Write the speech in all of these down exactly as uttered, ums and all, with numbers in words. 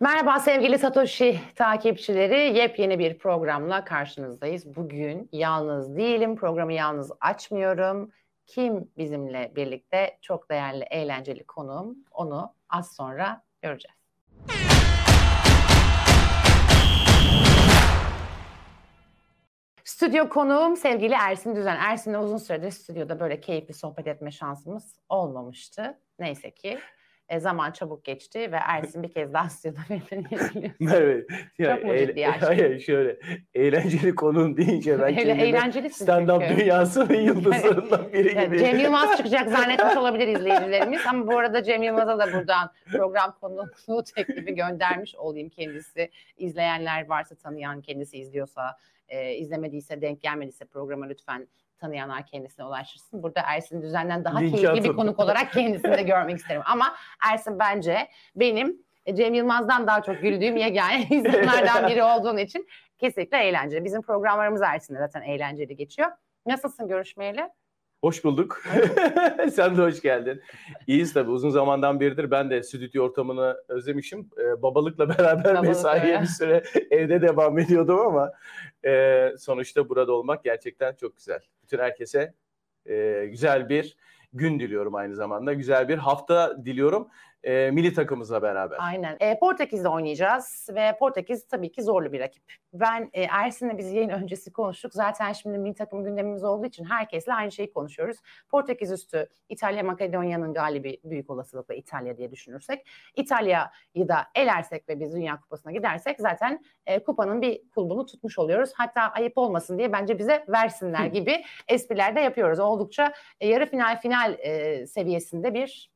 Merhaba sevgili Satoshi takipçileri, yepyeni bir programla karşınızdayız. Bugün yalnız değilim, programı yalnız açmıyorum. Kim bizimle birlikte? Çok değerli, eğlenceli konuğum, onu az sonra göreceğiz. Stüdyo konuğum sevgili Ersin Düzen. Ersin'le uzun süredir stüdyoda böyle keyifli sohbet etme şansımız olmamıştı. Neyse ki e, zaman çabuk geçti ve Ersin bir kez daha stüdyoda benimle ilgiliyorsun. Evet. Yani, çok mu ciddi e Hayır şöyle, eğlenceli konuğum deyince ben kendime stand-up dünyasının yıldızlarından biri yani, gibi. Cem Yılmaz çıkacak zannetmiş olabilir izleyicilerimiz. Ama bu arada Cem Yılmaz'a da buradan program konuğu teklifi göndermiş olayım kendisi. İzleyenler varsa, tanıyan, kendisi izliyorsa, Ee, izlemediyse, denk gelmediyse programa lütfen tanıyanlar kendisine ulaşırsın. Burada Ersin Düzen'den daha Linç keyifli atıldı. Bir konuk olarak kendisini de görmek isterim. Ama Ersin bence benim Cem Yılmaz'dan daha çok güldüğüm yegane insanlardan biri olduğun için kesinlikle eğlenceli. Bizim programlarımız Ersin'de zaten eğlenceli geçiyor. Nasılsın görüşmeyle? Hoş bulduk. Sen de hoş geldin. İyiyiz tabii. Uzun zamandan beridir ben de stüdyo ortamını özlemişim. Ee, babalıkla beraber Babalık mesaiye öyle. Bir süre evde devam ediyordum ama e, sonuçta burada olmak gerçekten çok güzel. Bütün herkese e, güzel bir gün diliyorum aynı zamanda. Güzel bir hafta diliyorum. E, milli takımımızla beraber. Aynen. E, Portekiz'de oynayacağız ve Portekiz tabii ki zorlu bir rakip. Ben e, Ersin'le biz yayın öncesi konuştuk. Zaten şimdi milli takım gündemimiz olduğu için herkesle aynı şeyi konuşuyoruz. Portekiz üstü İtalya, Makedonya'nın galibi büyük olasılıkla İtalya diye düşünürsek. İtalya'yı da elersek ve biz Dünya Kupası'na gidersek zaten e, kupanın bir kulbunu tutmuş oluyoruz. Hatta ayıp olmasın diye bence bize versinler gibi espriler de yapıyoruz. Oldukça e, yarı final final e, seviyesinde bir...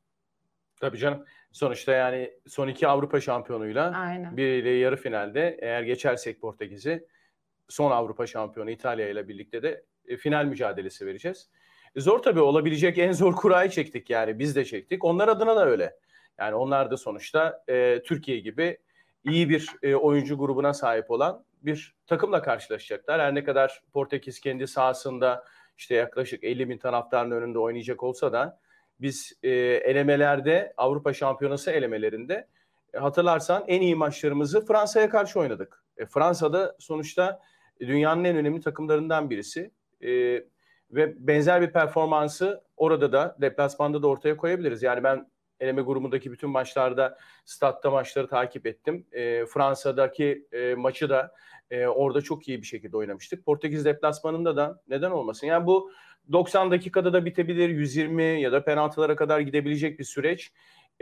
Tabii canım. Sonuçta yani son iki Avrupa şampiyonuyla Aynen. biriyle yarı finalde eğer geçersek Portekiz'i son Avrupa şampiyonu İtalya ile birlikte de e, final mücadelesi vereceğiz. E, zor tabii, olabilecek en zor kurayı çektik yani, biz de çektik. Onlar adına da öyle. Yani onlar da sonuçta e, Türkiye gibi iyi bir e, oyuncu grubuna sahip olan bir takımla karşılaşacaklar. Her ne kadar Portekiz kendi sahasında işte yaklaşık elli bin taraftarın önünde oynayacak olsa da biz e, elemelerde, Avrupa Şampiyonası elemelerinde e, hatırlarsan en iyi maçlarımızı Fransa'ya karşı oynadık. E, Fransa'da sonuçta dünyanın en önemli takımlarından birisi. E, ve benzer bir performansı orada da, deplasmanda da ortaya koyabiliriz. Yani ben eleme grubundaki bütün maçlarda, statta maçları takip ettim. E, Fransa'daki e, maçı da e, orada çok iyi bir şekilde oynamıştık. Portekiz deplasmanında da neden olmasın? Yani bu... doksan dakikada da bitebilir, yüz yirmi ya da penaltılara kadar gidebilecek bir süreç.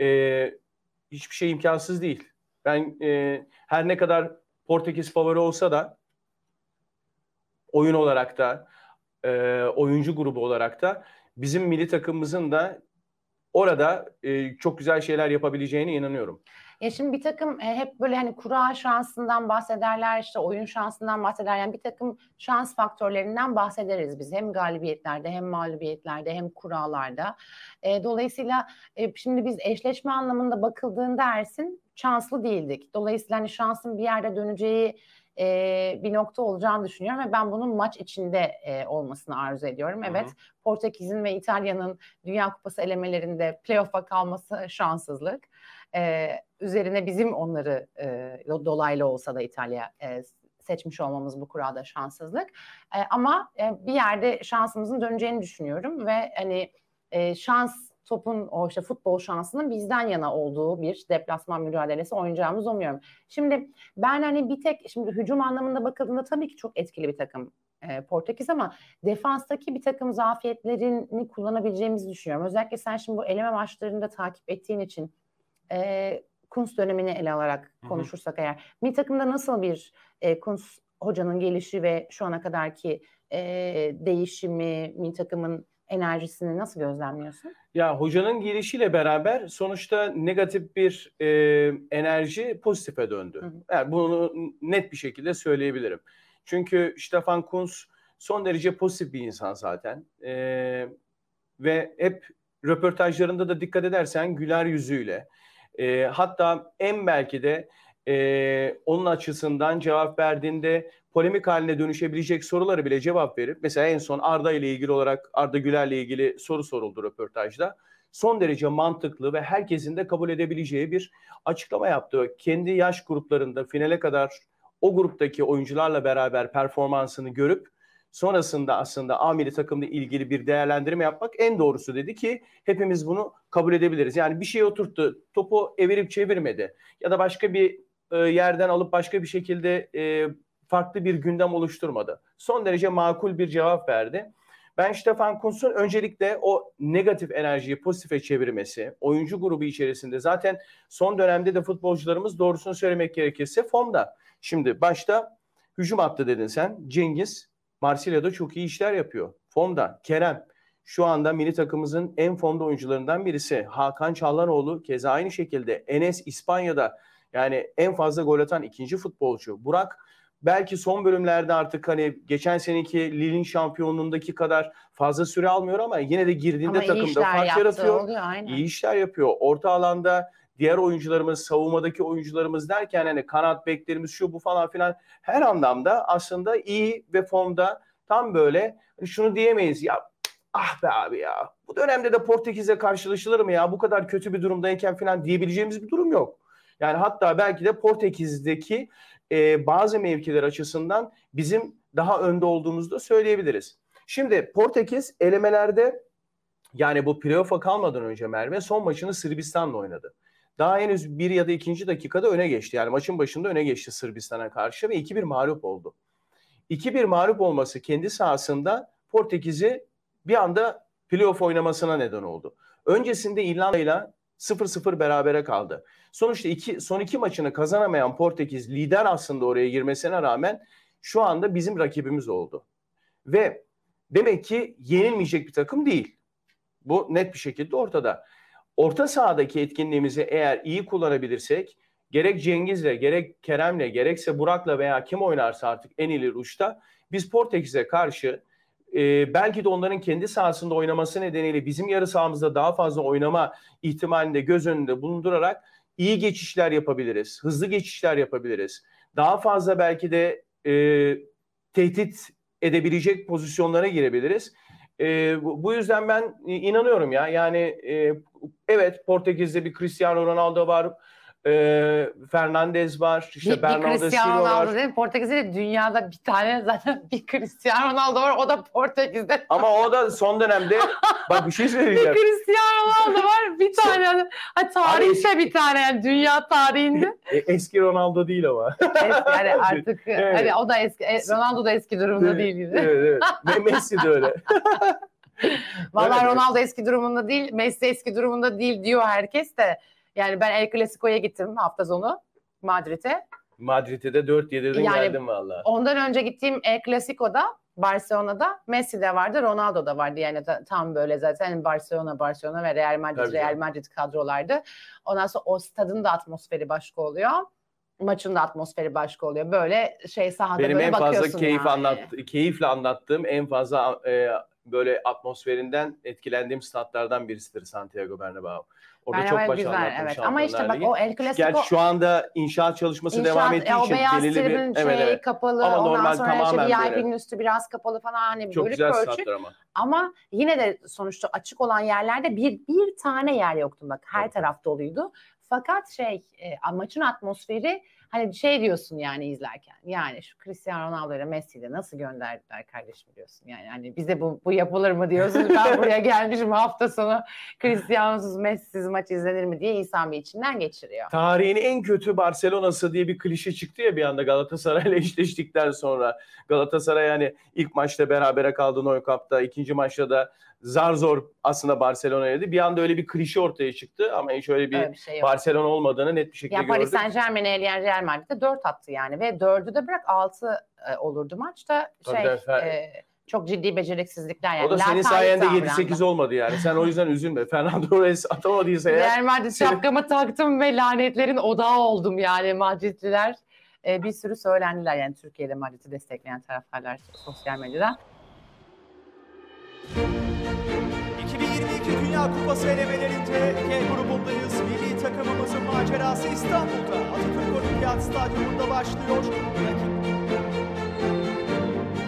Ee, hiçbir şey imkansız değil. Ben e, her ne kadar Portekiz favori olsa da oyun olarak da e, oyuncu grubu olarak da bizim milli takımımızın da orada e, çok güzel şeyler yapabileceğine inanıyorum. Ya şimdi bir takım hep böyle hani kura şansından bahsederler, işte oyun şansından bahsederler. Yani bir takım şans faktörlerinden bahsederiz biz. Hem galibiyetlerde, hem mağlubiyetlerde, hem kuralarda. E, dolayısıyla e, şimdi biz eşleşme anlamında bakıldığında Ersin şanslı değildik. Dolayısıyla hani şansın bir yerde döneceği e, bir nokta olacağını düşünüyorum ve ben bunun maç içinde e, olmasını arzu ediyorum. Evet, Hı-hı. Portekiz'in ve İtalya'nın Dünya Kupası elemelerinde playoff'a kalması şanssızlık. Ee, üzerine bizim onları e, dolaylı olsa da İtalya e, seçmiş olmamız bu kurada şanssızlık. E, ama e, bir yerde şansımızın döneceğini düşünüyorum ve hani e, şans, topun o işte futbol şansının bizden yana olduğu bir deplasman mücadelesi oynayacağımızı umuyorum. Şimdi ben hani bir tek şimdi hücum anlamında bakıldığında tabii ki çok etkili bir takım e, Portekiz ama defanstaki bir takım zafiyetlerini kullanabileceğimizi düşünüyorum. Özellikle sen şimdi bu eleme maçlarını da takip ettiğin için E, Kuntz dönemini ele alarak konuşursak hı hı. eğer. Milli takımda nasıl bir e, Kuntz hocanın gelişi ve şu ana kadarki e, değişimi, milli takımın enerjisini nasıl gözlemliyorsun? Ya hocanın gelişiyle beraber sonuçta negatif bir e, enerji pozitife döndü. Hı hı. Yani bunu net bir şekilde söyleyebilirim. Çünkü Stefan Kuntz son derece pozitif bir insan zaten. E, ve hep röportajlarında da dikkat edersen güler yüzüyle. E, hatta en belki de e, onun açısından cevap verdiğinde polemik haline dönüşebilecek soruları bile cevap verip, mesela en son Arda ile ilgili olarak Arda Güler ile ilgili soru soruldu röportajda. son derece mantıklı ve herkesin de kabul edebileceği bir açıklama yaptı. Kendi yaş gruplarında finale kadar o gruptaki oyuncularla beraber performansını görüp sonrasında aslında A milli takımla ilgili bir değerlendirme yapmak en doğrusu dedi ki hepimiz bunu kabul edebiliriz. Yani bir şeye oturttu, topu evirip çevirmedi ya da başka bir e, yerden alıp başka bir şekilde e, farklı bir gündem oluşturmadı. Son derece makul bir cevap verdi. Ben Stefan Kuntz'un öncelikle o negatif enerjiyi pozitife çevirmesi, oyuncu grubu içerisinde zaten son dönemde de futbolcularımız doğrusunu söylemek gerekirse formda. Şimdi başta hücum hattı dedin sen. Cengiz Marsilya'da çok iyi işler yapıyor. Formda. Kerem şu anda milli takımımızın en formda oyuncularından birisi. Hakan Çalhanoğlu keza aynı şekilde. Enes İspanya'da yani en fazla gol atan ikinci futbolcu. Burak belki son bölümlerde artık hani geçen seneki Lille'in şampiyonluğundaki kadar fazla süre almıyor ama yine de girdiğinde ama takımda fark yaptı, yaratıyor. Oluyor, iyi işler yapıyor. Orta alanda diğer oyuncularımız, savunmadaki oyuncularımız derken hani kanat beklerimiz şu bu falan filan her anlamda aslında iyi ve formda tam böyle şunu diyemeyiz ya ah be abi ya bu dönemde de Portekiz'e karşılaşılır mı ya bu kadar kötü bir durumdayken filan diyebileceğimiz bir durum yok. Yani hatta belki de Portekiz'deki e, bazı mevkiler açısından bizim daha önde olduğumuzu da söyleyebiliriz. Şimdi Portekiz elemelerde yani bu playoff'a kalmadan önce Merve son maçını Sırbistan'la oynadı. Daha henüz bir ya da ikinci dakikada öne geçti. Yani maçın başında öne geçti Sırbistan'a karşı ve iki bir mağlup oldu. iki bir mağlup olması kendi sahasında Portekiz'i bir anda playoff oynamasına neden oldu. Öncesinde İrlanda'yla sıfır sıfır berabere kaldı. Sonuçta iki, son iki maçını kazanamayan Portekiz lider aslında oraya girmesine rağmen şu anda bizim rakibimiz oldu. Ve demek ki yenilmeyecek bir takım değil. Bu net bir şekilde ortada. Orta sahadaki etkinliğimizi eğer iyi kullanabilirsek gerek Cengiz'le gerek Kerem'le gerekse Burak'la veya kim oynarsa artık en ileri uçta biz Portekiz'e karşı e, belki de onların kendi sahasında oynaması nedeniyle bizim yarı sahamızda daha fazla oynama ihtimalini de göz önünde bulundurarak iyi geçişler yapabiliriz. Hızlı geçişler yapabiliriz. Daha fazla belki de e, tehdit edebilecek pozisyonlara girebiliriz. E, bu yüzden ben inanıyorum ya yani e, evet Portekiz'de bir Cristiano Ronaldo var, e, Fernandez var, işte bir, Bernardo Silva var. Bir Cristiano Ronaldo değil, Portekiz'de de dünyada bir tane zaten bir Cristiano Ronaldo var, o da Portekiz'de. Ama o da son dönemde, bak bir şey söyleyeceğim. Bir Cristiano Ronaldo var, bir tane, ha, tarihte bir tane yani dünya tarihinde. Eski Ronaldo değil ama. Eski, yani artık evet. Hani o da eski, Ronaldo da eski durumda değil gibi. Evet, evet. Messi de öyle. Vallahi evet. Ronaldo eski durumunda değil, Messi eski durumunda değil diyor herkes de. Yani ben El Clasico'ya gittim hafta sonu Madrid'e. Madrid'e de dört yedi'den yani geldim vallahi. Ondan önce gittiğim El Clasico'da, Barcelona'da Messi de vardı, Ronaldo da vardı. Yani tam böyle zaten Barcelona, Barcelona ve Real Madrid, tabii Real canım. Madrid kadrolardı. Ondan sonra o stadın da atmosferi başka oluyor. Maçın da atmosferi başka oluyor. Böyle şey sahada benim böyle bakıyorsun. Benim en fazla keyif yani. anlattı, keyifle anlattığım en fazla... E, böyle atmosferinden etkilendiğim statlardan birisidir Santiago Bernabéu. Orada Bernabéu çok baş güzel, anlattım evet. Ama işte bak o El Clasico... Gerçi şu anda inşaat çalışması inşaat, devam ettiği için... O belirli bir, evet, evet. kapalı, ama ondan sonra V I P'nin işte üstü biraz kapalı falan hani çok bölük ölçü. Ama. ama yine de sonuçta açık olan yerlerde bir bir tane yer yoktu bak. Her evet. taraf doluydu. Fakat şey e, maçın atmosferi hani şey diyorsun yani izlerken yani şu Cristiano Ronaldo ile Messi'de nasıl gönderdiler kardeşim diyorsun yani hani bize bu, bu yapılır mı diyorsun ben buraya gelmişim hafta sonu Cristiano'suz Messi'siz maç izlenir mi diye insan bir içinden geçiriyor. Tarihin en kötü Barcelona'sı diye bir klişe çıktı ya bir anda Galatasaray'la eşleştikten sonra Galatasaray yani ilk maçta berabere kaldı Nou Camp'ta ikinci maçta da zar zor aslında Barcelona'ydı. Bir anda öyle bir klişe ortaya çıktı ama şöyle bir, bir şey Barcelona olmadığını net bir şekilde ya, gördük. Paris Saint-Germain'e eleyen Real Madrid'de dört attı yani ve dördü de bırak altı e, olurdu maçta. Şey e, çok ciddi beceriksizlikler yani. O da La senin sayende yedi sekiz olmadı yani. Sen o yüzden üzülme. Fernando Reis atamadıysa eğer. Real Madrid senin... şapkamı taktım ve lanetlerin odağı oldum yani Madridliler. E, bir sürü söylendiler yani Türkiye'de Madrid'i destekleyen taraftarlar sosyal medyada. iki bin yirmi iki Dünya Kupası elemelerinde K grubundayız. Milli takımımızın macerası İstanbul'da Atatürk Olimpiyat Stadyumu'nda başlıyor.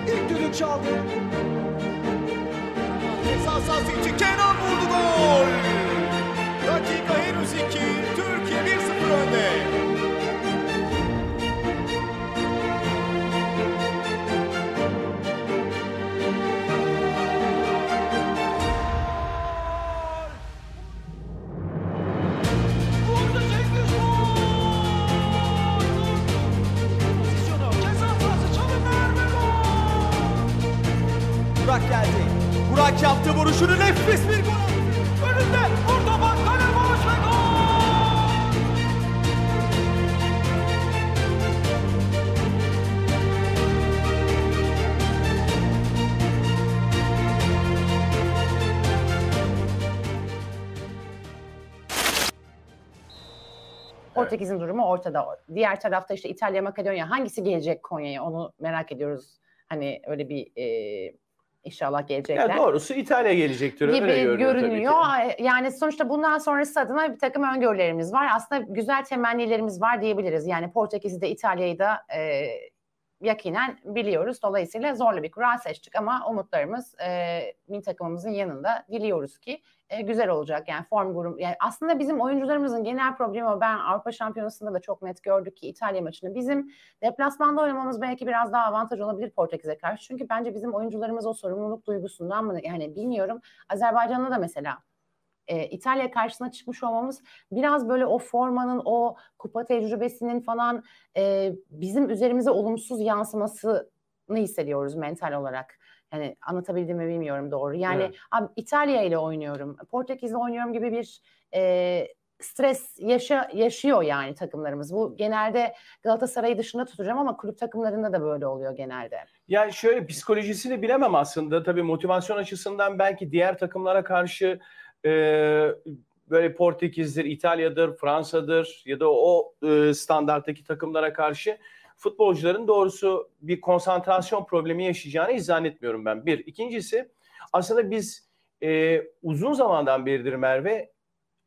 İlk düdük çaldı. Ceza sahası için Kenan vurdu gol. vuruşunu, nefis bir gol. Önünde orta bak, kale vuruş ve gol. Portekiz'in durumu ortada. Diğer tarafta işte İtalya, Makedonya, hangisi gelecek Konya'ya, onu merak ediyoruz. Hani öyle bir e, inşallah gelecekler. Ya doğrusu İtalya gelecektir. Gibi görünüyor. Yani sonuçta bundan sonrası adına bir takım öngörülerimiz var. Aslında güzel temennilerimiz var diyebiliriz. Yani Portekiz'i de İtalya'yı da e, yakinen biliyoruz. Dolayısıyla zorlu bir kura seçtik ama umutlarımız e, milli takımımızın yanında, diliyoruz ki e, güzel olacak. Yani form grubu. Yani aslında bizim oyuncularımızın genel problemi o. Ben Avrupa Şampiyonası'nda da çok net gördük ki İtalya maçını bizim deplasmanda oynamamız belki biraz daha avantaj olabilir Portekiz'e karşı. Çünkü bence bizim oyuncularımız o sorumluluk duygusundan mı? Yani bilmiyorum. Azerbaycan'da da mesela E, İtalya karşısına çıkmış olmamız biraz böyle o formanın, o kupa tecrübesinin falan e, bizim üzerimize olumsuz yansımasını hissediyoruz mental olarak. Yani anlatabildim mi bilmiyorum doğru. Yani evet. Abi, İtalya ile oynuyorum, Portekiz'le oynuyorum gibi bir e, stres yaşa, yaşıyor yani takımlarımız. Bu genelde Galatasaray'ı dışında tutacağım ama kulüp takımlarında da böyle oluyor genelde. Yani şöyle, psikolojisini bilemem aslında. Tabii motivasyon açısından belki diğer takımlara karşı Ee, böyle Portekiz'dir, İtalya'dır, Fransa'dır ya da o e, standarttaki takımlara karşı futbolcuların doğrusu bir konsantrasyon problemi yaşayacağını hiç zannetmiyorum ben. Bir. İkincisi, aslında biz e, uzun zamandan beridir Merve,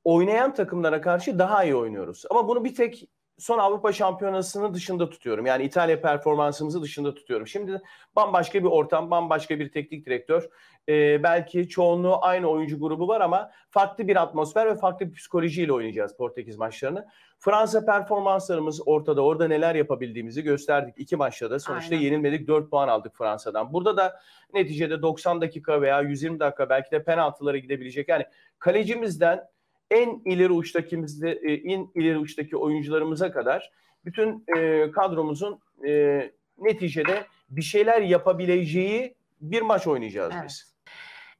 oynayan takımlara karşı daha iyi oynuyoruz. Ama bunu bir tek son Avrupa Şampiyonası'nı dışında tutuyorum. Yani İtalya performansımızı dışında tutuyorum. Şimdi bambaşka bir ortam, bambaşka bir teknik direktör. Ee, belki çoğunluğu aynı oyuncu grubu var ama farklı bir atmosfer ve farklı bir psikolojiyle oynayacağız Portekiz maçlarını. Fransa performanslarımız ortada. Orada neler yapabildiğimizi gösterdik. İki maçta da sonuçta aynen yenilmedik. dört puan aldık Fransa'dan. Burada da neticede doksan dakika veya yüz yirmi dakika belki de penaltılara gidebilecek. Yani kalecimizden en ileri uçtakimizde, en ileri uçtaki oyuncularımıza kadar bütün e, kadromuzun e, neticede bir şeyler yapabileceği bir maç oynayacağız evet. Biz.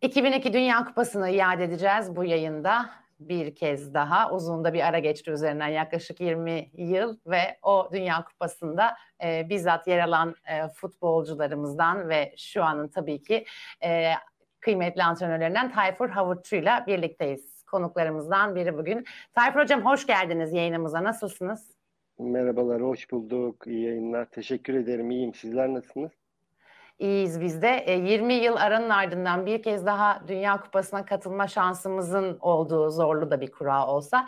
iki bin iki Dünya Kupası'nı iade edeceğiz bu yayında bir kez daha. Uzun da bir ara geçti üzerinden, yaklaşık yirmi yıl ve o Dünya Kupası'nda e, bizzat yer alan e, futbolcularımızdan ve şu anın tabii ki e, kıymetli antrenörlerinden Tayfur Havutçu'yla birlikteyiz. Konuklarımızdan biri bugün. Tayfur Hocam, hoş geldiniz yayınımıza. Nasılsınız? Merhabalar, hoş bulduk. İyi yayınlar. Teşekkür ederim. İyiyim. Sizler nasılsınız? İyiyiz biz de. yirmi yıl aranın ardından bir kez daha Dünya Kupası'na katılma şansımızın olduğu, zorlu da bir kura olsa.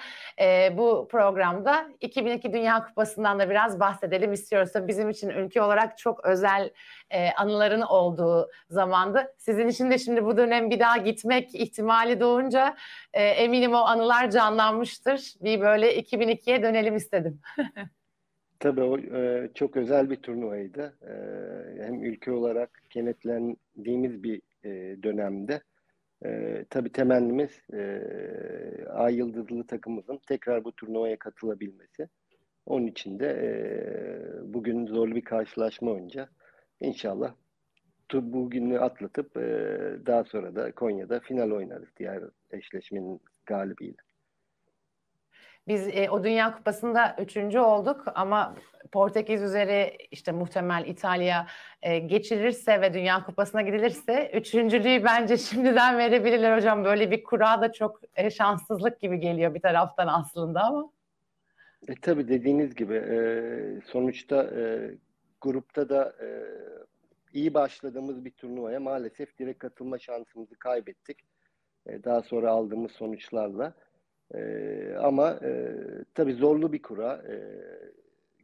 Bu programda iki bin iki Dünya Kupası'ndan da biraz bahsedelim istiyoruz. Tabii bizim için ülke olarak çok özel anıların olduğu zamandı. Sizin için de şimdi bu dönem bir daha gitmek ihtimali doğunca eminim o anılar canlanmıştır. Bir böyle iki bin ikiye dönelim istedim. Tabii o e, çok özel bir turnuvaydı. E, hem ülke olarak kenetlendiğimiz bir e, dönemde. E, tabii temennimiz e, Ay Yıldızlı takımımızın tekrar bu turnuvaya katılabilmesi. Onun için de e, bugün zorlu bir karşılaşma önce inşallah bugünü atlatıp e, daha sonra da Konya'da final oynarız diğer eşleşmenin galibiyle. Biz e, o Dünya Kupası'nda üçüncü olduk ama Portekiz üzeri işte muhtemel İtalya e, geçirirse ve Dünya Kupası'na gidilirse üçüncülüğü bence şimdiden verebilirler hocam. Böyle bir kura da çok e, şanssızlık gibi geliyor bir taraftan aslında ama. E, tabii dediğiniz gibi e, sonuçta e, grupta da e, iyi başladığımız bir turnuvaya maalesef direkt katılma şansımızı kaybettik. E, daha sonra aldığımız sonuçlarla. Ee, ama e, tabii zorlu bir kura. E,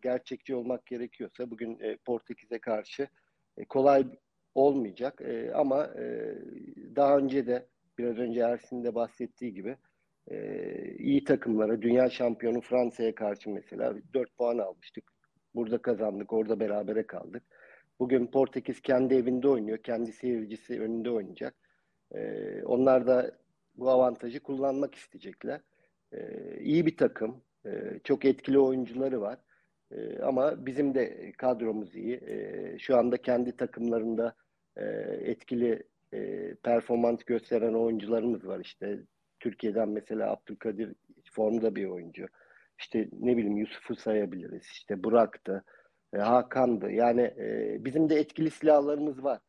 gerçekçi olmak gerekiyorsa bugün e, Portekiz'e karşı e, kolay olmayacak. E, ama e, daha önce de biraz önce Ersin de bahsettiği gibi e, iyi takımlara, dünya şampiyonu Fransa'ya karşı mesela dört puan almıştık. Burada kazandık, orada berabere kaldık. Bugün Portekiz kendi evinde oynuyor, kendi seyircisi önünde oynayacak. E, onlar da bu avantajı kullanmak isteyecekler. Ee, iyi bir takım. Ee, çok etkili oyuncuları var. Ee, ama bizim de kadromuz iyi. Ee, şu anda kendi takımlarında e, etkili e, performans gösteren oyuncularımız var. İşte Türkiye'den mesela Abdülkadir formda bir oyuncu. İşte ne bileyim Yusuf'u sayabiliriz. İşte Burak'tı, e, Hakan'dı. Yani e, bizim de etkili silahlarımız var.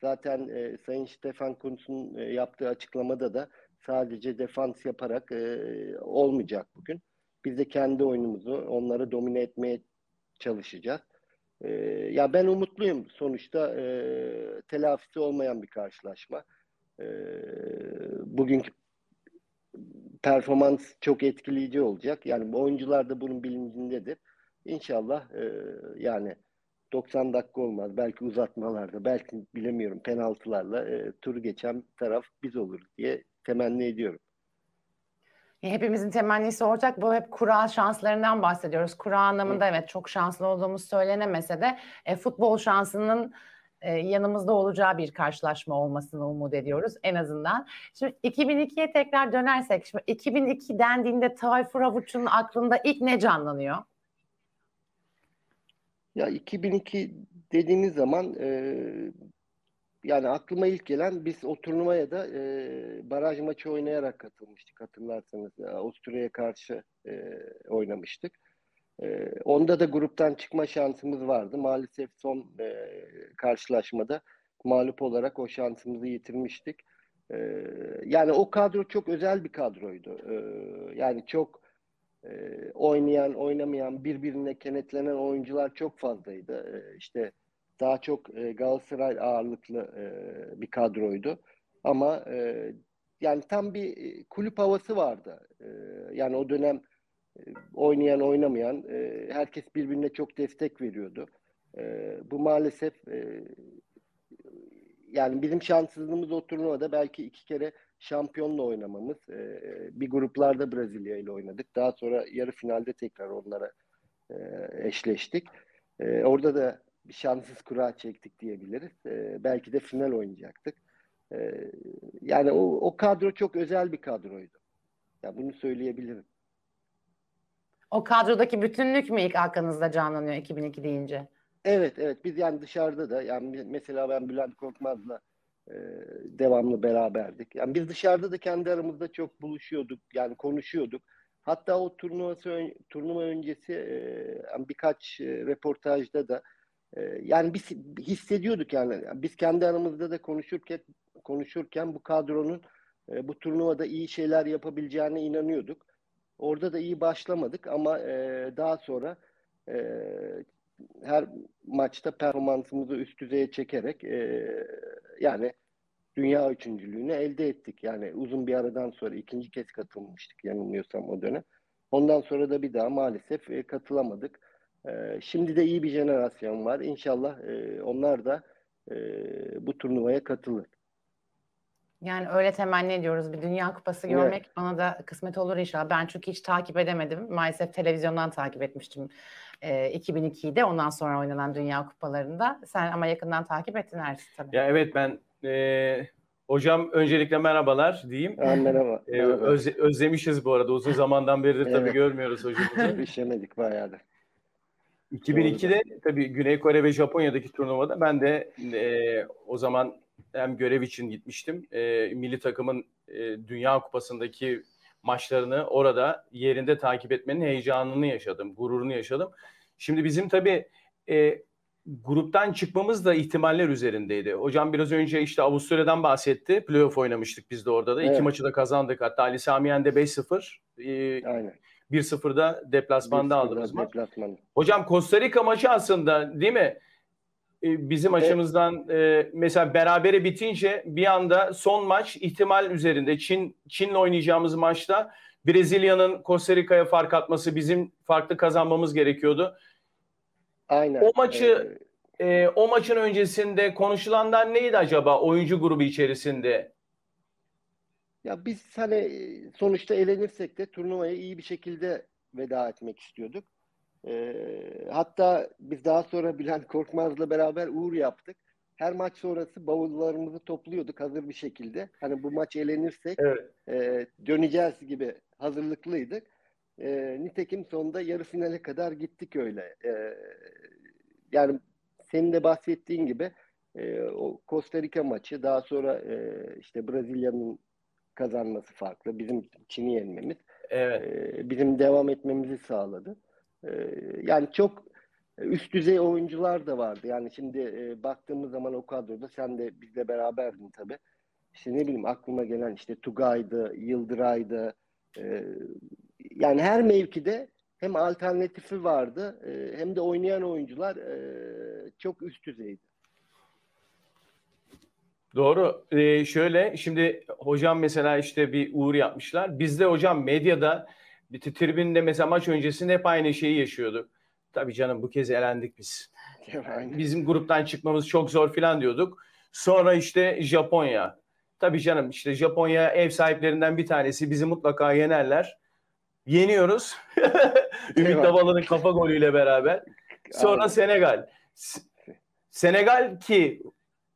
Zaten e, Sayın Stefan Kuntz'un e, yaptığı açıklamada da sadece defans yaparak e, olmayacak bugün. Biz de kendi oyunumuzu onları domine etmeye çalışacağız. E, ya ben umutluyum. Sonuçta e, telafisi olmayan bir karşılaşma. E, bugünkü performans çok etkileyici olacak. Yani oyuncular da bunun bilincindedir. İnşallah e, yani doksan dakika olmaz. Belki uzatmalarda, belki bilemiyorum penaltılarla e, turu geçen taraf biz olur diye temenni ediyorum. Hepimizin temennisi ortak. Bu hep kura şanslarından bahsediyoruz. Kura anlamında evet, evet çok şanslı olduğumuz söylenemese de e, futbol şansının e, yanımızda olacağı bir karşılaşma olmasını umut ediyoruz en azından. Şimdi iki bin ikiye tekrar dönersek, şimdi iki bin iki dendiğinde Tayfur Havutçu'nun aklında ilk ne canlanıyor? Ya iki bin iki dediğiniz zaman e, yani aklıma ilk gelen, biz o turnuvaya da e, baraj maçı oynayarak katılmıştık, hatırlarsanız. Avusturya'ya karşı e, oynamıştık. E, onda da gruptan çıkma şansımız vardı. Maalesef son e, karşılaşmada mağlup olarak o şansımızı yitirmiştik. E, yani o kadro çok özel bir kadroydu. E, yani çok Ee, oynayan, oynamayan, birbirine kenetlenen oyuncular çok fazlaydı. Ee, işte daha çok e, Galatasaray ağırlıklı e, bir kadroydu. Ama e, yani tam bir kulüp havası vardı. E, yani o dönem e, oynayan, oynamayan e, herkes birbirine çok destek veriyordu. E, bu maalesef e, yani bizim şanssızlığımız o turnuvada belki iki kere şampiyonla oynamamız. Ee, bir gruplarda Brezilya ile oynadık. Daha sonra yarı finalde tekrar onlara e, eşleştik. E, orada da bir şanssız kura çektik diyebiliriz. E, belki de final oynayacaktık. E, yani o, o kadro çok özel bir kadroydu. Ya bunu söyleyebilirim. O kadrodaki bütünlük mü ilk aklınızda canlanıyor iki bin iki deyince? Evet, evet. Biz yani dışarıda da, yani mesela ben Bülent Korkmaz'la e, devamlı beraberdik. Yani biz dışarıda da kendi aramızda çok buluşuyorduk, yani konuşuyorduk. Hatta o turnuvası, turnuva öncesi e, birkaç e, röportajda da e, yani biz hissediyorduk, yani biz kendi aramızda da konuşurken konuşurken bu kadronun e, bu turnuvada iyi şeyler yapabileceğine inanıyorduk. Orada da iyi başlamadık ama e, daha sonra e, her maçta performansımızı üst düzeye çekerek e, yani dünya üçüncülüğünü elde ettik. Yani uzun bir aradan sonra ikinci kez katılmıştık yanılmıyorsam o dönem. Ondan sonra da bir daha maalesef e, katılamadık. E, şimdi de iyi bir jenerasyon var. İnşallah e, onlar da e, bu turnuvaya katılır. Yani öyle temenni ediyoruz. Bir Dünya Kupası görmek evet, bana da kısmet olur inşallah. Ben çünkü hiç takip edemedim. Maalesef televizyondan takip etmiştim e, iki bin iki'de. Ondan sonra oynanan Dünya Kupalarında. Sen ama yakından takip ettin Ersin tabii. Ya evet, ben e, hocam öncelikle merhabalar diyeyim. Ha, merhaba. E, merhaba. Öz, özlemişiz bu arada. Uzun zamandan beridir tabii evet, görmüyoruz hocamızı. Görüşemedik bayağı da. iki bin iki'de tabii Güney Kore ve Japonya'daki turnuvada ben de e, o zaman hem görev için gitmiştim. E, milli takımın e, Dünya Kupası'ndaki maçlarını orada yerinde takip etmenin heyecanını yaşadım, gururunu yaşadım. Şimdi bizim tabii e, gruptan çıkmamız da ihtimaller üzerindeydi. Hocam biraz önce işte Avusturya'dan bahsetti. Playoff oynamıştık biz de orada da. Evet. İki maçı da kazandık. Hatta Ali Samiyen'de beş sıfır. E, Aynen. bir sıfırda deplasmanda aldığımız maç. Hocam Costa Rica maçı aslında değil mi? Bizim açımızdan evet, e, mesela berabere bitince bir anda son maç ihtimal üzerinde. Çin Çin'le oynayacağımız maçta Brezilya'nın Costa Rica'ya fark atması, bizim farklı kazanmamız gerekiyordu. Aynen. O maçı ee, e, o maçın öncesinde konuşulanlar neydi acaba oyuncu grubu içerisinde? Ya biz hani sonuçta elenirsek de turnuvaya iyi bir şekilde veda etmek istiyorduk. Ee, hatta biz daha sonra Bülent Korkmaz'la beraber uğur yaptık. Her maç sonrası bavullarımızı topluyorduk hazır bir şekilde. Hani bu maç elenirsek evet, e, döneceğiz gibi hazırlıklıydık. E, nitekim sonunda yarı finale kadar gittik öyle. E, yani senin de bahsettiğin gibi e, o Costa Rica maçı, daha sonra e, işte Brezilya'nın kazanması farklı. Bizim Çin'i yenmemiz. Evet. E, bizim devam etmemizi sağladı. E, yani çok üst düzey oyuncular da vardı. Yani şimdi e, baktığımız zaman o kadroda sen de bizle beraberdin tabii. İşte ne bileyim aklıma gelen işte Tugay'dı, Yıldıray'dı. E, yani her mevkide hem alternatifi vardı e, hem de oynayan oyuncular e, çok üst düzeydi. Doğru. Ee, şöyle şimdi hocam mesela işte bir uğur yapmışlar. Bizde hocam medyada bir tribünde mesela maç öncesinde hep aynı şeyi yaşıyorduk. Tabii canım bu kez elendik biz. Yani bizim gruptan çıkmamız çok zor filan diyorduk. Sonra işte Japonya. Tabii canım işte Japonya ev sahiplerinden bir tanesi, bizi mutlaka yenerler. Yeniyoruz. Ümit Davalı'nın kafa golüyle beraber. Sonra abi. Senegal. Senegal ki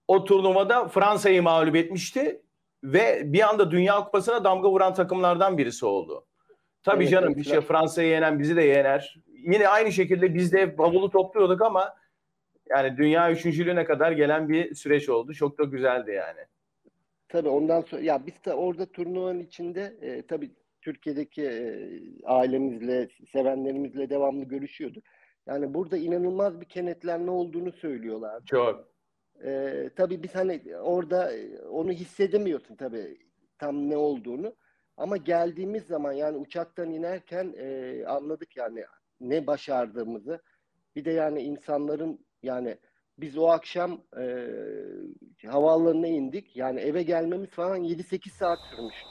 o turnuvada Fransa'yı mağlup etmişti ve bir anda Dünya Kupası'na damga vuran takımlardan birisi oldu. Tabii evet, canım işte Fransa'yı yenen bizi de yener. Yine aynı şekilde biz de bavulu topluyorduk ama yani dünya üçüncülüğüne kadar gelen bir süreç oldu. Çok da güzeldi yani. Tabii ondan sonra ya biz de orada turnuvanın içinde e, tabii Türkiye'deki e, ailemizle, sevenlerimizle devamlı görüşüyorduk. Yani burada inanılmaz bir kenetlenme olduğunu söylüyorlar. Çok. Ee, tabii biz hani orada onu hissedemiyorsun tabii tam ne olduğunu. Ama geldiğimiz zaman yani uçaktan inerken e, anladık yani ne başardığımızı. Bir de yani insanların yani biz o akşam e, havaalanına indik. Yani eve gelmemiz falan yedi sekiz saat sürmüştü.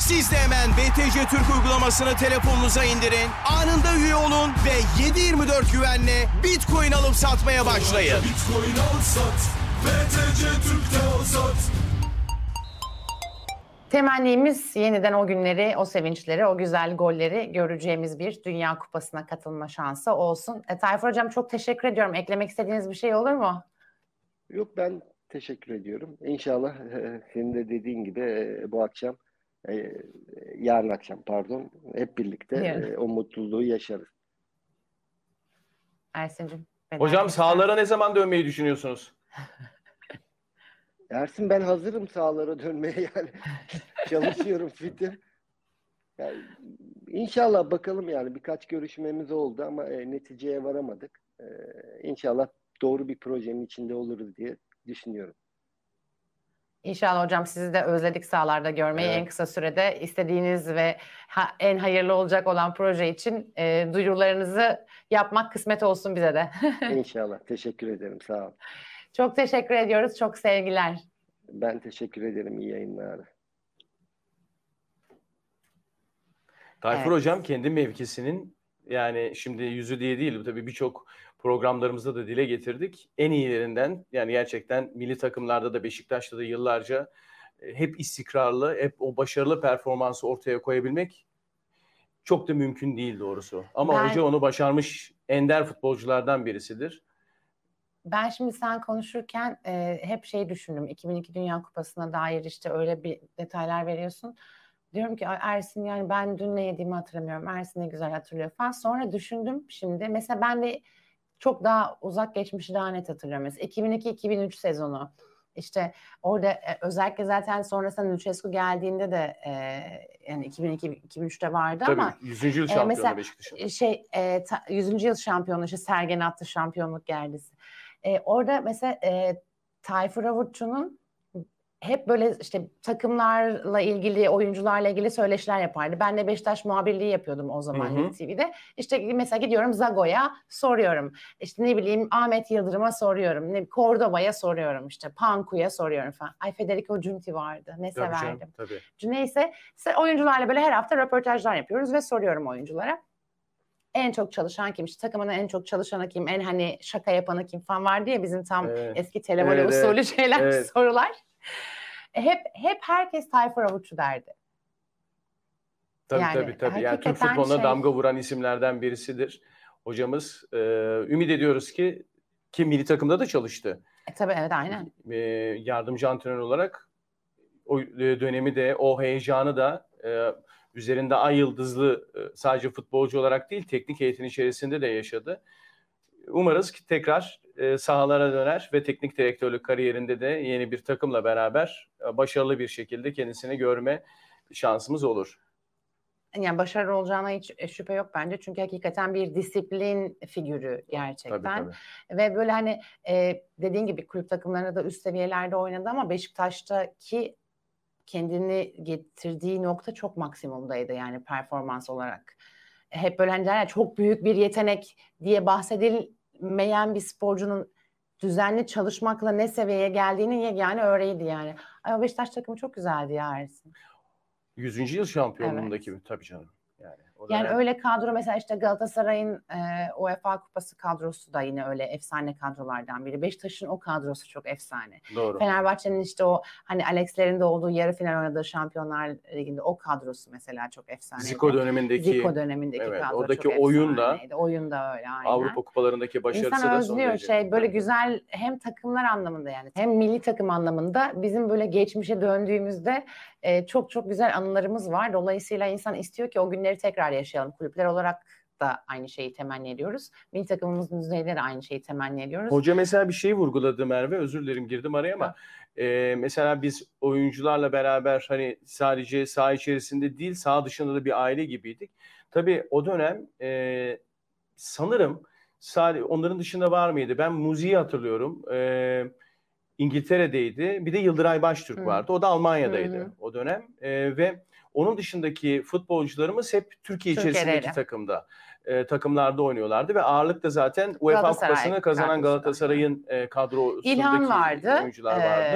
Siz de hemen B T C Türk uygulamasını telefonunuza indirin. Anında üye olun ve yedi yirmi dört güvenle Bitcoin alıp satmaya başlayın. Bitcoin al sat, B T C Türk'te al sat. Temennimiz yeniden o günleri, o sevinçleri, o güzel golleri göreceğimiz bir Dünya Kupası'na katılma şansı olsun. E, Tayfur Hocam çok teşekkür ediyorum. Eklemek istediğiniz bir şey olur mu? Yok, ben teşekkür ediyorum. İnşallah e, senin de dediğin gibi e, bu akşam Ee, yarın akşam pardon hep birlikte yani e, o mutluluğu yaşarız. Ersin'cim. Hocam sahalara ne zaman dönmeyi düşünüyorsunuz? Ersin, ben hazırım sahalara dönmeye yani. Çalışıyorum, fitim. Yani, İnşallah bakalım yani birkaç görüşmemiz oldu ama e, neticeye varamadık. E, İnşallah doğru bir projenin içinde oluruz diye düşünüyorum. İnşallah hocam, sizi de özledik sahalarda görmeyi. Evet. En kısa sürede istediğiniz ve ha, en hayırlı olacak olan proje için e, duyurularınızı yapmak kısmet olsun bize de. İnşallah. Teşekkür ederim. Sağ olun. Çok teşekkür ediyoruz. Çok sevgiler. Ben teşekkür ederim. İyi yayınlar. Tayfur evet. Hocam kendi mevkisinin yani şimdi yüzü diye değil tabii birçok programlarımızda da dile getirdik. En iyilerinden yani gerçekten milli takımlarda da Beşiktaş'ta da yıllarca hep istikrarlı, hep o başarılı performansı ortaya koyabilmek çok da mümkün değil doğrusu. Ama ben, hoca onu başarmış ender futbolculardan birisidir. Ben şimdi sen konuşurken e, hep şey düşündüm. iki bin iki Dünya Kupası'na dair işte öyle bir detaylar veriyorsun. Diyorum ki Ersin yani ben dün ne yediğimi hatırlamıyorum. Ersin ne güzel hatırlıyor falan. Sonra düşündüm şimdi. Mesela ben de çok daha uzak geçmişi daha net hatırlıyorum. Mesela iki bin iki iki bin üç sezonu. İşte orada özellikle zaten sonrasında Lucescu geldiğinde de e, yani iki bin iki iki bin üçte vardı. Tabii, ama yüzüncü yıl şampiyonu Beşiktaş'ın. Şey, e, ta, yüzüncü yıl şampiyonu işte Sergen attı şampiyonluk gerdisi. E, orada mesela e, Tayfur Havutçu'nun hep böyle işte takımlarla ilgili, oyuncularla ilgili söyleşiler yapardı. Ben de Beşiktaş muhabirliği yapıyordum o zaman T V'de. İşte mesela gidiyorum Zago'ya soruyorum. İşte ne bileyim Ahmet Yıldırım'a soruyorum. Ne Cordoba'ya soruyorum işte. Panku'ya soruyorum falan. Ay Federico Giunti vardı. Ne tabii severdim. Canım, tabii. Neyse oyuncularla böyle her hafta röportajlar yapıyoruz ve soruyorum oyunculara. En çok çalışan kim? İşte takımına en çok çalışanı kim? En hani şaka yapanı kim falan vardı ya bizim tam evet. eski televole evet, usulü evet. şeyler evet. sorular. Hep hep herkes Tayfur Havutçu derdi. Tabii yani, tabii tabii. Yani Türk futboluna şey... damga vuran isimlerden birisidir hocamız. Ee, ümit ediyoruz ki ki milli takımda da çalıştı. E, tabii evet aynen. Ee, yardımcı antrenör olarak o dönemi de o heyecanı da e, üzerinde ay yıldızlı sadece futbolcu olarak değil teknik heyetin içerisinde de yaşadı. umarız ki tekrar e, sahalara döner ve teknik direktörlük kariyerinde de yeni bir takımla beraber e, başarılı bir şekilde kendisini görme şansımız olur. Yani başarılı olacağına hiç şüphe yok bence. Çünkü hakikaten bir disiplin figürü gerçekten. Tabii, tabii. Ve böyle hani e, dediğin gibi kulüp takımlarında da üst seviyelerde oynadı ama Beşiktaş'taki kendini getirdiği nokta çok maksimumdaydı yani performans olarak. Hep böyle hani çok büyük bir yetenek diye bahsedilmeyen bir sporcunun düzenli çalışmakla ne seviyeye geldiğinin yegane örneğiydi yani. Ama Beşiktaş takımı çok güzeldi ya Ersin. yüzüncü yıl şampiyonluğundaki evet. Tabii canım. Yani, yani öyle yani. Kadro mesela işte Galatasaray'ın e, UEFA Kupası kadrosu da yine öyle efsane kadrolardan biri. Beşiktaş'ın o kadrosu çok efsane. Doğru. Fenerbahçe'nin işte o hani Alex'lerin de olduğu yarı final oynadığı Şampiyonlar Ligi'nde o kadrosu mesela çok efsane. Zico dönemindeki Zico dönemindeki evet, kadro oradaki çok oyun efsaneydi. Da, oyun da öyle aynen. Avrupa Kupalarındaki başarısı İnsan da özlüyor şey böyle güzel hem takımlar anlamında yani hem milli takım anlamında bizim böyle geçmişe döndüğümüzde e, çok çok güzel anılarımız var. Dolayısıyla insan istiyor ki o günleri tekrar yaşayalım. Kulüpler olarak da aynı şeyi temenni ediyoruz. Milli takımımızın düzeyleri aynı şeyi temenni ediyoruz. Hoca mesela bir şeyi vurguladı Merve. Özür dilerim girdim araya ama e, mesela biz oyuncularla beraber hani sadece saha içerisinde değil saha dışında da bir aile gibiydik. Tabii o dönem e, sanırım sadece onların dışında var mıydı? Ben Muzi'yi hatırlıyorum. E, İngiltere'deydi. Bir de Yıldıray Baştürk Hı. vardı. O da Almanya'daydı Hı. o dönem. E, ve onun dışındaki futbolcularımız hep Türkiye içerisindeki Türkiye'de. takımda, e, takımlarda oynuyorlardı ve ağırlık da zaten UEFA Kupası'nı kazanan Galatasaray'ın e, kadrosundaki İlhan vardı, oyuncular vardı.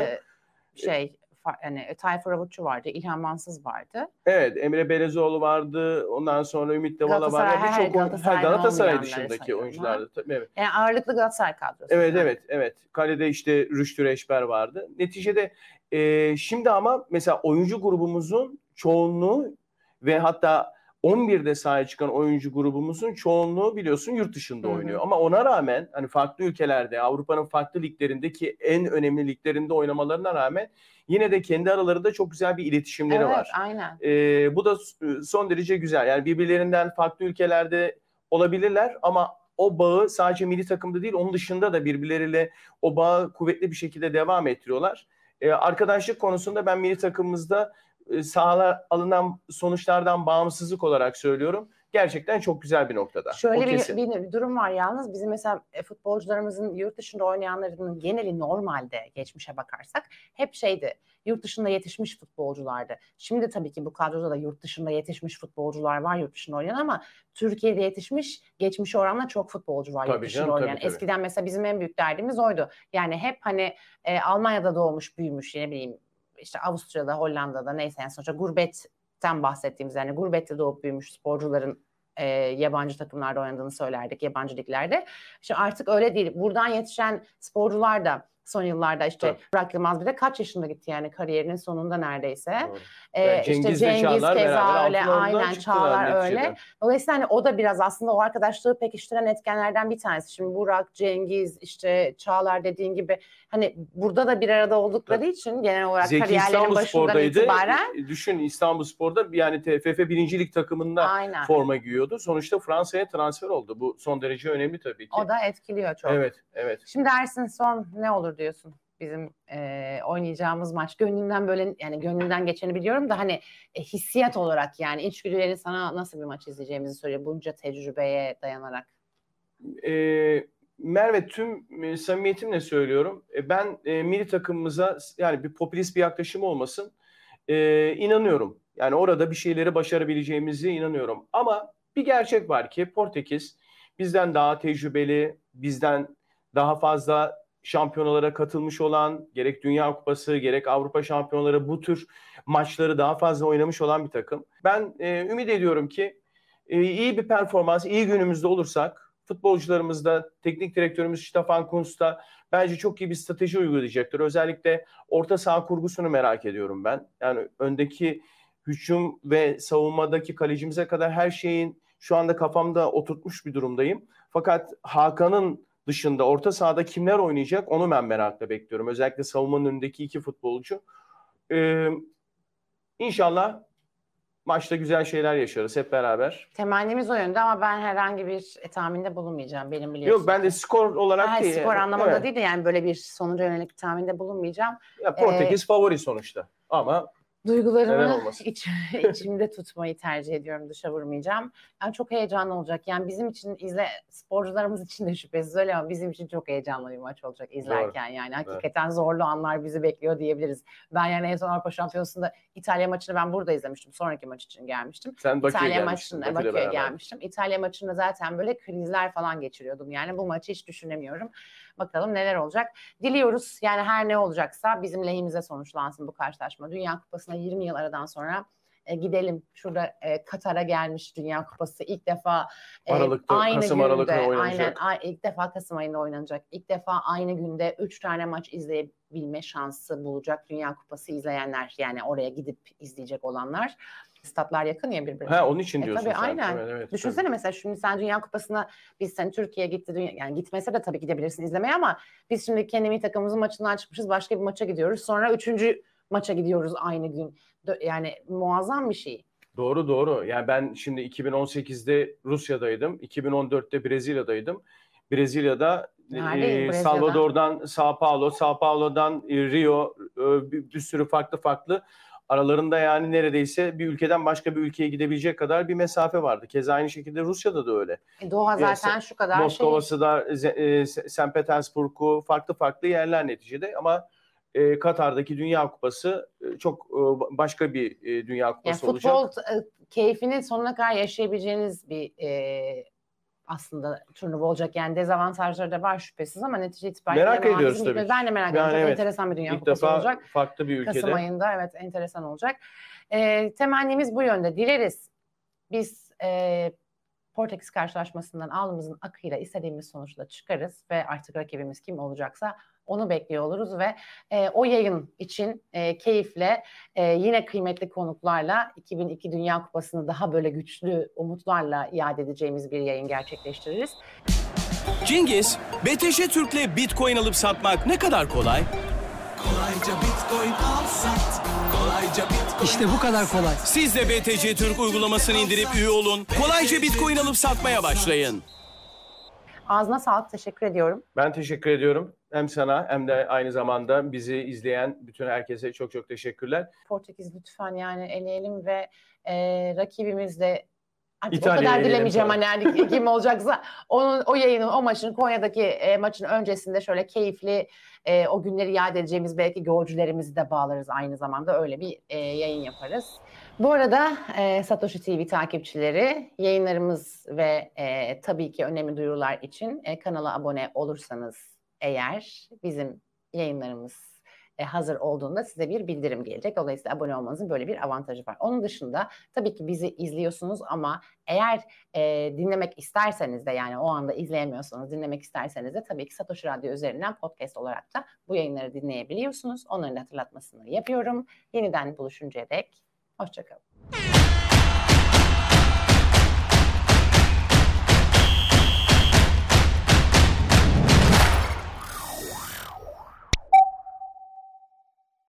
Ee, şey, yani Tayfur Havutçu vardı, İlhan Mansız vardı. Evet, Emre Belezoğlu vardı. Ondan sonra Ümit Devala vardı. Birçok Galatasaray, Galatasaray dışındaki oyunculardı. Tabii, evet. Yani ağırlıklı Galatasaray kadrosu. Evet, yani. evet, evet. Kalede işte Rüştü Reşber vardı. Neticede e, şimdi ama mesela oyuncu grubumuzun çoğunluğu ve hatta on birde sahaya çıkan oyuncu grubumuzun çoğunluğu biliyorsun yurt dışında oynuyor. Hı hı. Ama ona rağmen hani farklı ülkelerde, Avrupa'nın farklı liglerindeki en önemli liglerinde oynamalarına rağmen yine de kendi aralarında çok güzel bir iletişimleri evet, var. Aynen. Ee, bu da son derece güzel. Yani birbirlerinden farklı ülkelerde olabilirler ama o bağı sadece milli takımda değil onun dışında da birbirleriyle o bağı kuvvetli bir şekilde devam ettiriyorlar. Ee, arkadaşlık konusunda ben milli takımımızda sahalara alınan sonuçlardan bağımsızlık olarak söylüyorum. Gerçekten çok güzel bir noktada. Şöyle bir, bir durum var yalnız. Bizim mesela futbolcularımızın yurt dışında oynayanların geneli normalde geçmişe bakarsak hep şeydi. Yurt dışında yetişmiş futbolculardı. Şimdi tabii ki bu kadroda da yurt dışında yetişmiş futbolcular var yurt dışında oynayan ama Türkiye'de yetişmiş geçmişe oranla çok futbolcu var tabii yurt dışında canım, oynayan. Tabii, Eskiden tabii. mesela bizim en büyük derdimiz oydu. Yani hep hani e, Almanya'da doğmuş büyümüş ne bileyim İşte Avusturya'da, Hollanda'da neyse yani sonuçta gurbetten bahsettiğimiz yani gurbette doğup büyümüş sporcuların e, yabancı takımlarda oynadığını söylerdik yabancı liglerde. Şimdi artık öyle değil. Buradan yetişen sporcular da son yıllarda işte Burak Yılmaz bir de kaç yaşında gitti yani kariyerinin sonunda neredeyse. Ee, yani Cengiz işte Cengiz keza öyle aynen Çağlar öyle. Dolayısıyla hani o da biraz aslında o arkadaşlığı pekiştiren etkenlerden bir tanesi. Şimdi Burak, Cengiz, işte Çağlar dediğin gibi hani burada da bir arada oldukları Tabii. için genel olarak Zeki kariyerlerin başından itibaren. Düşün İstanbulspor'da yani T F F birinci Lig takımında aynen. forma giyiyordu. Sonuçta Fransa'ya transfer oldu. Bu son derece önemli tabii ki. O da etkiliyor çok. Evet, evet. Şimdi Ersin son ne olur diyorsun bizim e, oynayacağımız maç gönlünden böyle yani gönlünden geçeni biliyorum da hani e, hissiyat olarak yani içgüdüleri sana nasıl bir maç izleyeceğimizi söylüyor bunca tecrübeye dayanarak. E, Merve tüm e, samimiyetimle söylüyorum e, ben e, milli takımımıza yani bir popülist bir yaklaşım olmasın e, inanıyorum yani orada bir şeyleri başarabileceğimizi inanıyorum ama bir gerçek var ki Portekiz bizden daha tecrübeli bizden daha fazla şampiyonalara katılmış olan gerek Dünya Kupası gerek Avrupa şampiyonaları bu tür maçları daha fazla oynamış olan bir takım. Ben e, ümit ediyorum ki e, iyi bir performans, iyi günümüzde olursak futbolcularımızda, teknik direktörümüz Stefan Kuntz da bence çok iyi bir strateji uygulayacaktır. Özellikle orta saha kurgusunu merak ediyorum ben. Yani öndeki hücum ve savunmadaki kalecimize kadar her şeyin şu anda kafamda oturtmuş bir durumdayım. Fakat Hakan'ın dışında orta sahada kimler oynayacak onu ben merakla bekliyorum. Özellikle savunmanın önündeki iki futbolcu. Ee, inşallah maçta güzel şeyler yaşarız hep beraber. Temennimiz o yönde ama ben herhangi bir tahminde bulunmayacağım. Benim biliyorsun. Yok ben de skor olarak ha, değil. Skor yani. Anlamında evet. Değil de yani böyle bir sonuca yönelik bir tahminde bulunmayacağım. Ya, Portekiz ee, favori sonuçta ama... Duygularımı iç, içimde tutmayı tercih ediyorum. Dışa vurmayacağım. Yani çok heyecanlı olacak. Yani bizim için izle sporcularımız için de şüphesiz öyle ama bizim için çok heyecanlı bir maç olacak izlerken. Doğru. Yani hakikaten evet. Zorlu anlar bizi bekliyor diyebiliriz. Ben yani en son Avrupa Şampiyonası'nda İtalya maçını ben burada izlemiştim. Sonraki maç için gelmiştim. Sen İtalya maçına Bakü'ye gelmiştim. İtalya maçında zaten böyle krizler falan geçiriyordum. Yani bu maçı hiç düşünemiyorum. Bakalım neler olacak. Diliyoruz yani her ne olacaksa bizim lehimize sonuçlansın bu karşılaşma. Dünya Kupası'na yirmi yıl aradan sonra e, gidelim. Şurada e, Katar'a gelmiş Dünya Kupası ilk defa e, Aralık'ta, aynı Kasım günde Aralık'ta oynanacak. Aynen, ilk defa Kasım ayında oynanacak. İlk defa aynı günde üç tane maç izleyebilme şansı bulacak Dünya Kupası izleyenler, yani oraya gidip izleyecek olanlar. Statlar yakın ya birbirine. Ha, onun için e, diyorsun. Tabii sen, aynen. Evet, evet, düşünsene tabii. Mesela şimdi sen Dünya Kupası'na biz sen Türkiye'ye gitti yani gitmese de tabii gidebilirsin izlemeye ama biz şimdi kendi milli takımımızın maçından çıkmışız, başka bir maça gidiyoruz. Sonra üçüncü maça gidiyoruz aynı gün. Yani muazzam bir şey. Doğru doğru. Yani ben şimdi iki bin on sekizde Rusya'daydım. iki bin on dörtte Brezilya'daydım. Brezilya'da e, Salvador'dan Sao Paulo, Sao Paulo'dan e, Rio e, bir, bir sürü farklı farklı aralarında yani neredeyse bir ülkeden başka bir ülkeye gidebilecek kadar bir mesafe vardı. Keza aynı şekilde Rusya'da da öyle. E Doha zaten yani, şu kadar Moskova'sı şey. Moskova'sı da e, Sankt Petersburg'u farklı farklı yerler neticede ama E, Katar'daki Dünya Kupası e, çok e, başka bir e, Dünya Kupası yani futbol, olacak. Futbol e, keyfini sonuna kadar yaşayabileceğiniz bir e, aslında turnuva olacak. Yani dezavantajları da var şüphesiz ama netice itibariyle merak ediyoruz tabii. Gibi. Ben de merak ediyorum. Yani evet, enteresan bir Dünya İlk Kupası defa olacak. Farklı bir ülkede. Kasım ayında evet enteresan olacak. E, temennimiz bu yönde. Dileriz biz e, Portekiz karşılaşmasından alnımızın akıyla istediğimiz sonuçla çıkarız ve artık rakibimiz kim olacaksa onu bekliyor oluruz ve e, o yayın için e, keyifle e, yine kıymetli konuklarla iki bin iki Dünya Kupası'nı daha böyle güçlü umutlarla iade edeceğimiz bir yayın gerçekleştiririz. Cengiz, B T C Türk'le Bitcoin alıp satmak ne kadar kolay? Kolayca Bitcoin al sat. Kolayca Bitcoin. İşte bu kadar kolay. Siz de B T C Türk uygulamasını indirip üye olun. Kolayca Bitcoin alıp satmaya başlayın. Ağzına sağlık, teşekkür ediyorum. Ben teşekkür ediyorum. Hem sana hem de aynı zamanda bizi izleyen bütün herkese çok çok teşekkürler. Portekiz lütfen yani eleyelim ve e, rakibimiz de artık İtalya'ya o kadar dilemeyeceğim hani yani kim olacaksa onun o yayının o maçın Konya'daki e, maçın öncesinde şöyle keyifli e, o günleri yad edeceğimiz belki golcülerimizi de bağlarız aynı zamanda öyle bir e, yayın yaparız. Bu arada e, Satoshi T V takipçileri yayınlarımız ve e, tabii ki önemli duyurular için e, kanala abone olursanız eğer bizim yayınlarımız hazır olduğunda size bir bildirim gelecek. Dolayısıyla abone olmanızın böyle bir avantajı var. Onun dışında tabii ki bizi izliyorsunuz ama eğer e, dinlemek isterseniz de yani o anda izleyemiyorsanız dinlemek isterseniz de tabii ki Satoshi Radyo üzerinden podcast olarak da bu yayınları dinleyebiliyorsunuz. Onların hatırlatmasını yapıyorum. Yeniden buluşuncaya dek hoşça kalın.